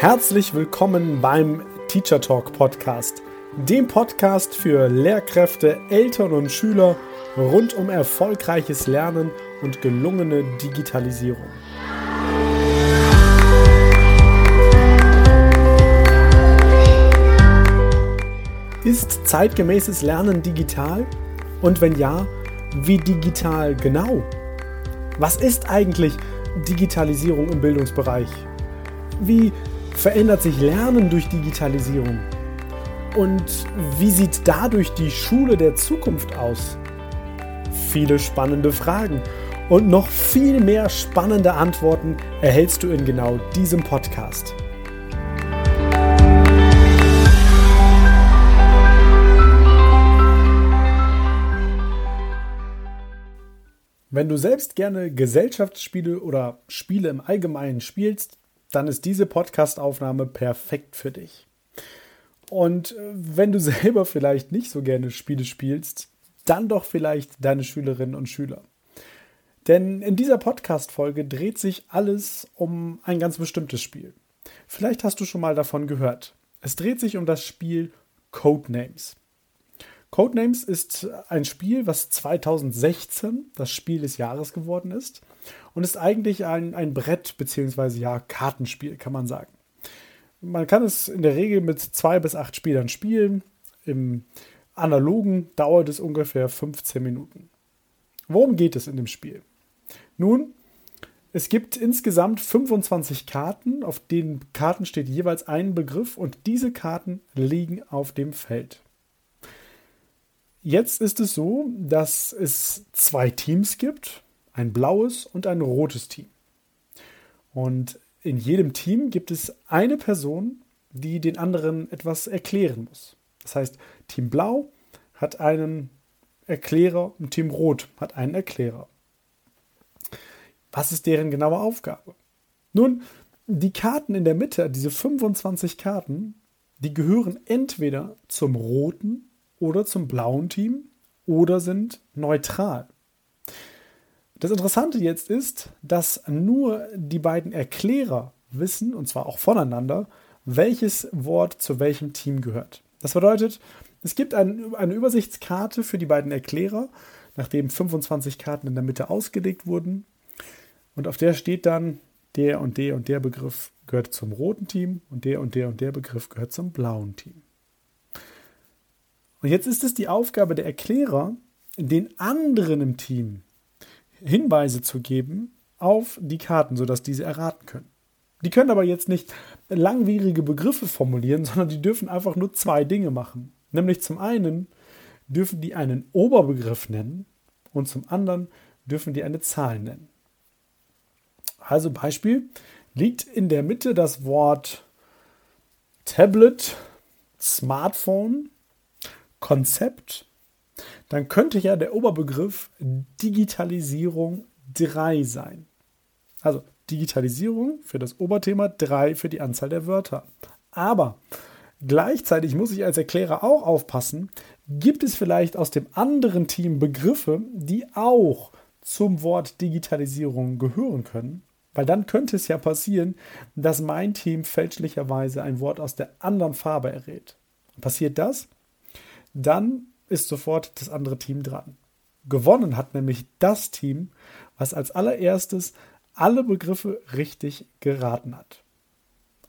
Herzlich willkommen beim Teacher Talk Podcast, dem Podcast für Lehrkräfte, Eltern und Schüler rund um erfolgreiches Lernen und gelungene Digitalisierung. Ist zeitgemäßes Lernen digital? Und wenn ja, wie digital genau? Was ist eigentlich Digitalisierung im Bildungsbereich? Wie verändert sich Lernen durch Digitalisierung? Und wie sieht dadurch die Schule der Zukunft aus? Viele spannende Fragen und noch viel mehr spannende Antworten erhältst du in genau diesem Podcast. Wenn du selbst gerne Gesellschaftsspiele oder Spiele im Allgemeinen spielst, dann ist diese Podcast-Aufnahme perfekt für dich. Und wenn du selber vielleicht nicht so gerne Spiele spielst, dann doch vielleicht deine Schülerinnen und Schüler. Denn in dieser Podcast-Folge dreht sich alles um ein ganz bestimmtes Spiel. Vielleicht hast du schon mal davon gehört. Es dreht sich um das Spiel Codenames. Codenames ist ein Spiel, was 2016 das Spiel des Jahres geworden ist und ist eigentlich ein Brett- bzw. ja, Kartenspiel, kann man sagen. Man kann es in der Regel mit 2 bis 8 Spielern spielen. Im Analogen dauert es ungefähr 15 Minuten. Worum geht es in dem Spiel? Nun, es gibt insgesamt 25 Karten. Auf den Karten steht jeweils ein Begriff und diese Karten liegen auf dem Feld. Jetzt ist es so, dass es 2 Teams gibt, ein blaues und ein rotes Team. Und in jedem Team gibt es eine Person, die den anderen etwas erklären muss. Das heißt, Team Blau hat einen Erklärer und Team Rot hat einen Erklärer. Was ist deren genaue Aufgabe? Nun, die Karten in der Mitte, diese 25 Karten, die gehören entweder zum roten oder zum blauen Team oder sind neutral. Das Interessante jetzt ist, dass nur die beiden Erklärer wissen, und zwar auch voneinander, welches Wort zu welchem Team gehört. Das bedeutet, es gibt eine Übersichtskarte für die beiden Erklärer, nachdem 25 Karten in der Mitte ausgelegt wurden. Und auf der steht dann, der und der und der Begriff gehört zum roten Team und der Begriff gehört zum blauen Team. Und jetzt ist es die Aufgabe der Erklärer, den anderen im Team Hinweise zu geben auf die Karten, sodass diese erraten können. Die können aber jetzt nicht langwierige Begriffe formulieren, sondern die dürfen einfach nur 2 Dinge machen. Nämlich zum einen dürfen die einen Oberbegriff nennen und zum anderen dürfen die eine Zahl nennen. Also Beispiel, liegt in der Mitte das Wort Tablet, Smartphone, Konzept, dann könnte ja der Oberbegriff Digitalisierung 3 sein. Also Digitalisierung für das Oberthema, 3 für die Anzahl der Wörter. Aber gleichzeitig muss ich als Erklärer auch aufpassen, gibt es vielleicht aus dem anderen Team Begriffe, die auch zum Wort Digitalisierung gehören können? Weil dann könnte es ja passieren, dass mein Team fälschlicherweise ein Wort aus der anderen Farbe errät. Passiert das? Dann ist sofort das andere Team dran. Gewonnen hat nämlich das Team, was als allererstes alle Begriffe richtig geraten hat.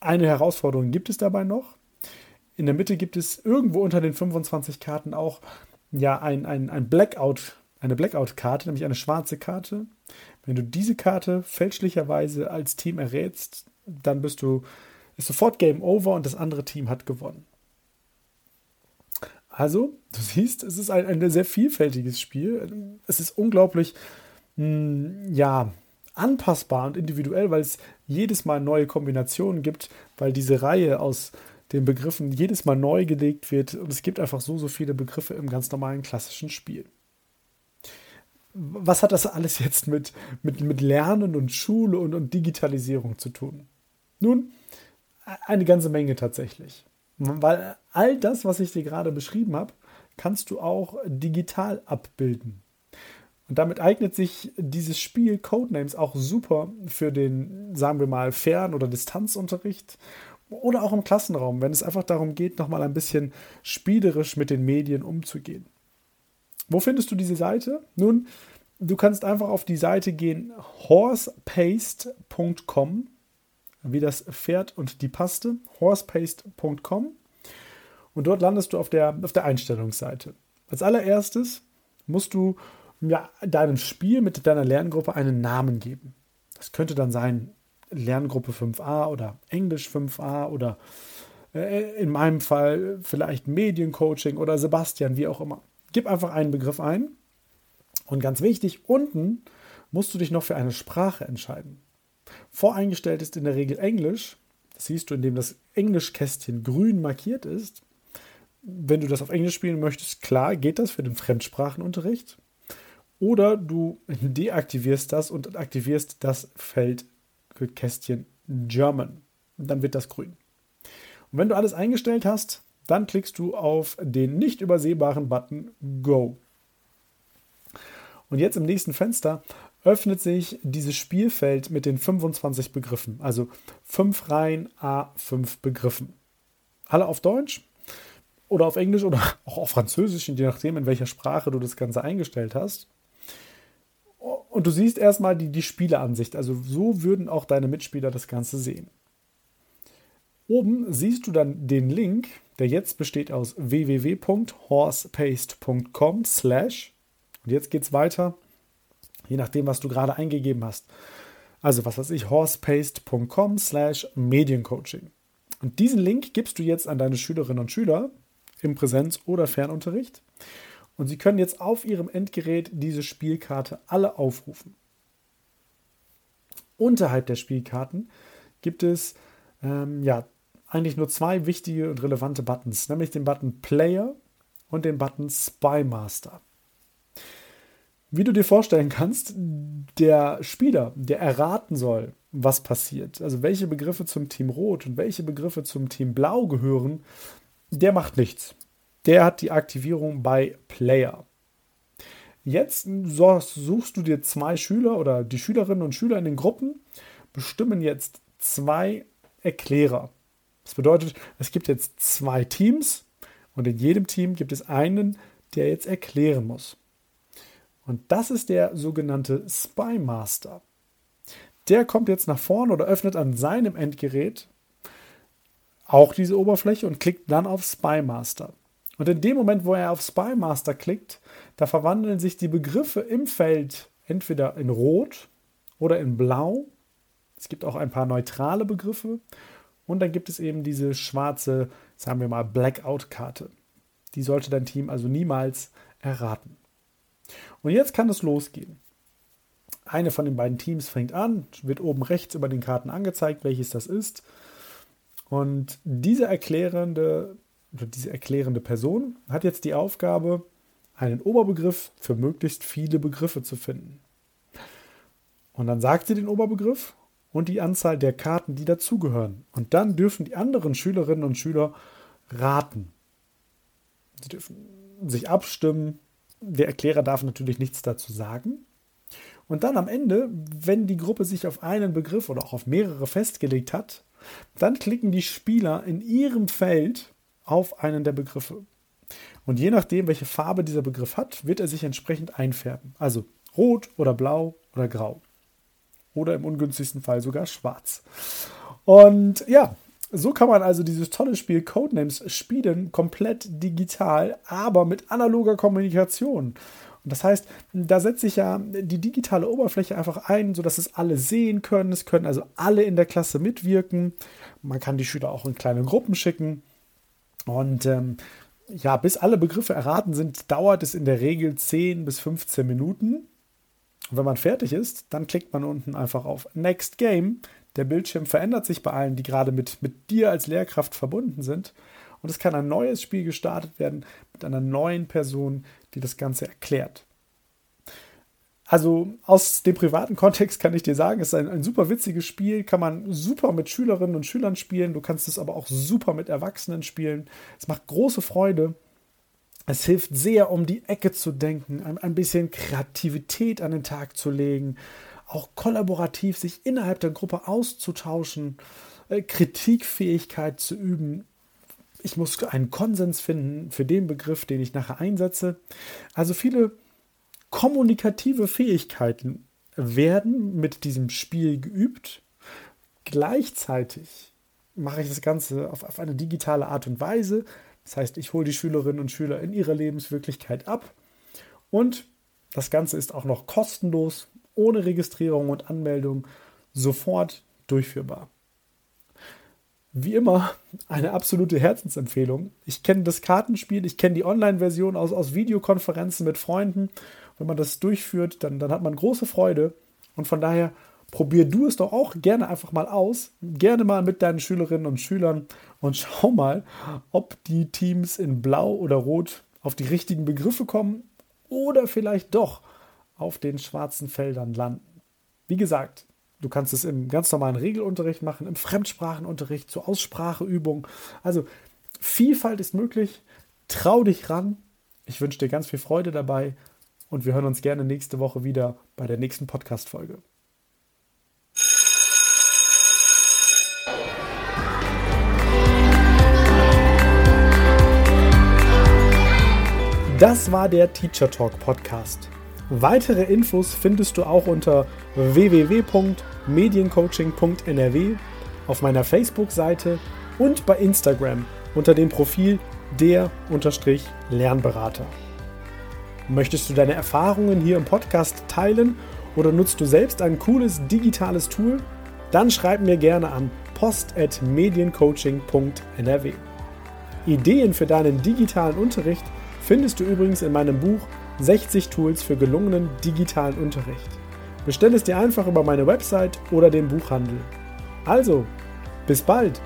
Eine Herausforderung gibt es dabei noch. In der Mitte gibt es irgendwo unter den 25 Karten auch ja, eine Blackout-Karte, nämlich eine schwarze Karte. Wenn du diese Karte fälschlicherweise als Team errätst, dann ist sofort Game Over und das andere Team hat gewonnen. Also, du siehst, es ist ein sehr vielfältiges Spiel. Es ist unglaublich anpassbar und individuell, weil es jedes Mal neue Kombinationen gibt, weil diese Reihe aus den Begriffen jedes Mal neu gelegt wird. Und es gibt einfach so viele Begriffe im ganz normalen klassischen Spiel. Was hat das alles jetzt mit Lernen und Schule und Digitalisierung zu tun? Nun, eine ganze Menge tatsächlich. Weil all das, was ich dir gerade beschrieben habe, kannst du auch digital abbilden. Und damit eignet sich dieses Spiel Codenames auch super für den, sagen wir mal, Fern- oder Distanzunterricht oder auch im Klassenraum, wenn es einfach darum geht, nochmal ein bisschen spielerisch mit den Medien umzugehen. Wo findest du diese Seite? Nun, du kannst einfach auf die Seite gehen, horsepaste.com, wie das Pferd und die Paste, horsepaste.com, und dort landest du auf der Einstellungsseite. Als allererstes musst du deinem Spiel mit deiner Lerngruppe einen Namen geben. Das könnte dann sein Lerngruppe 5a oder Englisch 5a oder in meinem Fall vielleicht Mediencoaching oder Sebastian, wie auch immer. Gib einfach einen Begriff ein und ganz wichtig, unten musst du dich noch für eine Sprache entscheiden. Voreingestellt ist in der Regel Englisch. Das siehst du, indem das Englischkästchen grün markiert ist. Wenn du das auf Englisch spielen möchtest, klar, geht das für den Fremdsprachenunterricht. Oder du deaktivierst das und aktivierst das Feld Kästchen German. Und dann wird das grün. Und wenn du alles eingestellt hast, dann klickst du auf den nicht übersehbaren Button Go. Und jetzt im nächsten Fenster öffnet sich dieses Spielfeld mit den 25 Begriffen. Also 5 Reihen A5 Begriffen. Alle auf Deutsch oder auf Englisch oder auch auf Französisch, je nachdem, in welcher Sprache du das Ganze eingestellt hast. Und du siehst erstmal die Spieleansicht. Also so würden auch deine Mitspieler das Ganze sehen. Oben siehst du dann den Link, der jetzt besteht aus www.horsepaste.com/ und jetzt geht's weiter, je nachdem, was du gerade eingegeben hast. Also, was weiß ich, horsepaste.com/mediencoaching. Und diesen Link gibst du jetzt an deine Schülerinnen und Schüler im Präsenz- oder Fernunterricht. Und sie können jetzt auf ihrem Endgerät diese Spielkarte alle aufrufen. Unterhalb der Spielkarten gibt es eigentlich nur zwei wichtige und relevante Buttons, nämlich den Button Player und den Button Spymaster. Wie du dir vorstellen kannst, der Spieler, der erraten soll, was passiert, also welche Begriffe zum Team Rot und welche Begriffe zum Team Blau gehören, der macht nichts. Der hat die Aktivierung bei Player. Jetzt suchst du dir zwei Schüler oder die Schülerinnen und Schüler in den Gruppen bestimmen jetzt zwei Erklärer. Das bedeutet, es gibt jetzt zwei Teams und in jedem Team gibt es einen, der jetzt erklären muss. Und das ist der sogenannte Spymaster. Der kommt jetzt nach vorne oder öffnet an seinem Endgerät auch diese Oberfläche und klickt dann auf Spymaster. Und in dem Moment, wo er auf Spymaster klickt, da verwandeln sich die Begriffe im Feld entweder in Rot oder in Blau. Es gibt auch ein paar neutrale Begriffe. Und dann gibt es eben diese schwarze, sagen wir mal, Blackout-Karte. Die sollte dein Team also niemals erraten. Und jetzt kann es losgehen. Eine von den beiden Teams fängt an, wird oben rechts über den Karten angezeigt, welches das ist. Und diese erklärende Person hat jetzt die Aufgabe, einen Oberbegriff für möglichst viele Begriffe zu finden. Und dann sagt sie den Oberbegriff und die Anzahl der Karten, die dazugehören. Und dann dürfen die anderen Schülerinnen und Schüler raten. Sie dürfen sich abstimmen. Der Erklärer darf natürlich nichts dazu sagen. Und dann am Ende, wenn die Gruppe sich auf einen Begriff oder auch auf mehrere festgelegt hat, dann klicken die Spieler in ihrem Feld auf einen der Begriffe. Und je nachdem, welche Farbe dieser Begriff hat, wird er sich entsprechend einfärben. Also rot oder blau oder grau. Oder im ungünstigsten Fall sogar schwarz. Und ja, so kann man also dieses tolle Spiel Codenames spielen, komplett digital, aber mit analoger Kommunikation. Und das heißt, da setze ich ja die digitale Oberfläche einfach ein, sodass es alle sehen können. Es können also alle in der Klasse mitwirken. Man kann die Schüler auch in kleine Gruppen schicken. Und bis alle Begriffe erraten sind, dauert es in der Regel 10 bis 15 Minuten. Und wenn man fertig ist, dann klickt man unten einfach auf Next Game. Der Bildschirm verändert sich bei allen, die gerade mit dir als Lehrkraft verbunden sind. Und es kann ein neues Spiel gestartet werden mit einer neuen Person, die das Ganze erklärt. Also aus dem privaten Kontext kann ich dir sagen, es ist ein super witziges Spiel, kann man super mit Schülerinnen und Schülern spielen, du kannst es aber auch super mit Erwachsenen spielen. Es macht große Freude, es hilft sehr, um die Ecke zu denken, ein bisschen Kreativität an den Tag zu legen, auch kollaborativ sich innerhalb der Gruppe auszutauschen. Kritikfähigkeit zu üben. Ich muss einen Konsens finden für den Begriff, den ich nachher einsetze. Also viele kommunikative Fähigkeiten werden mit diesem Spiel geübt. Gleichzeitig mache ich das Ganze auf eine digitale Art und Weise. Das heißt, ich hole die Schülerinnen und Schüler in ihrer Lebenswirklichkeit ab. Und das Ganze ist auch noch kostenlos, ohne Registrierung und Anmeldung, sofort durchführbar. Wie immer eine absolute Herzensempfehlung. Ich kenne das Kartenspiel, ich kenne die Online-Version aus Videokonferenzen mit Freunden. Wenn man das durchführt, dann hat man große Freude. Und von daher, probier du es doch auch gerne einfach mal aus. Gerne mal mit deinen Schülerinnen und Schülern. Und schau mal, ob die Teams in Blau oder Rot auf die richtigen Begriffe kommen oder vielleicht doch auf den schwarzen Feldern landen. Wie gesagt, du kannst es im ganz normalen Regelunterricht machen, im Fremdsprachenunterricht, zur Ausspracheübung. Also Vielfalt ist möglich. Trau dich ran. Ich wünsche dir ganz viel Freude dabei und wir hören uns gerne nächste Woche wieder bei der nächsten Podcast-Folge. Das war der Teacher Talk Podcast. Weitere Infos findest du auch unter www.mediencoaching.nrw, auf meiner Facebook-Seite und bei Instagram unter dem Profil der_Lernberater. Möchtest du deine Erfahrungen hier im Podcast teilen oder nutzt du selbst ein cooles digitales Tool? Dann schreib mir gerne an post@mediencoaching.nrw. Ideen für deinen digitalen Unterricht findest du übrigens in meinem Buch 60 Tools für gelungenen digitalen Unterricht. Bestell es dir einfach über meine Website oder den Buchhandel. Also, bis bald!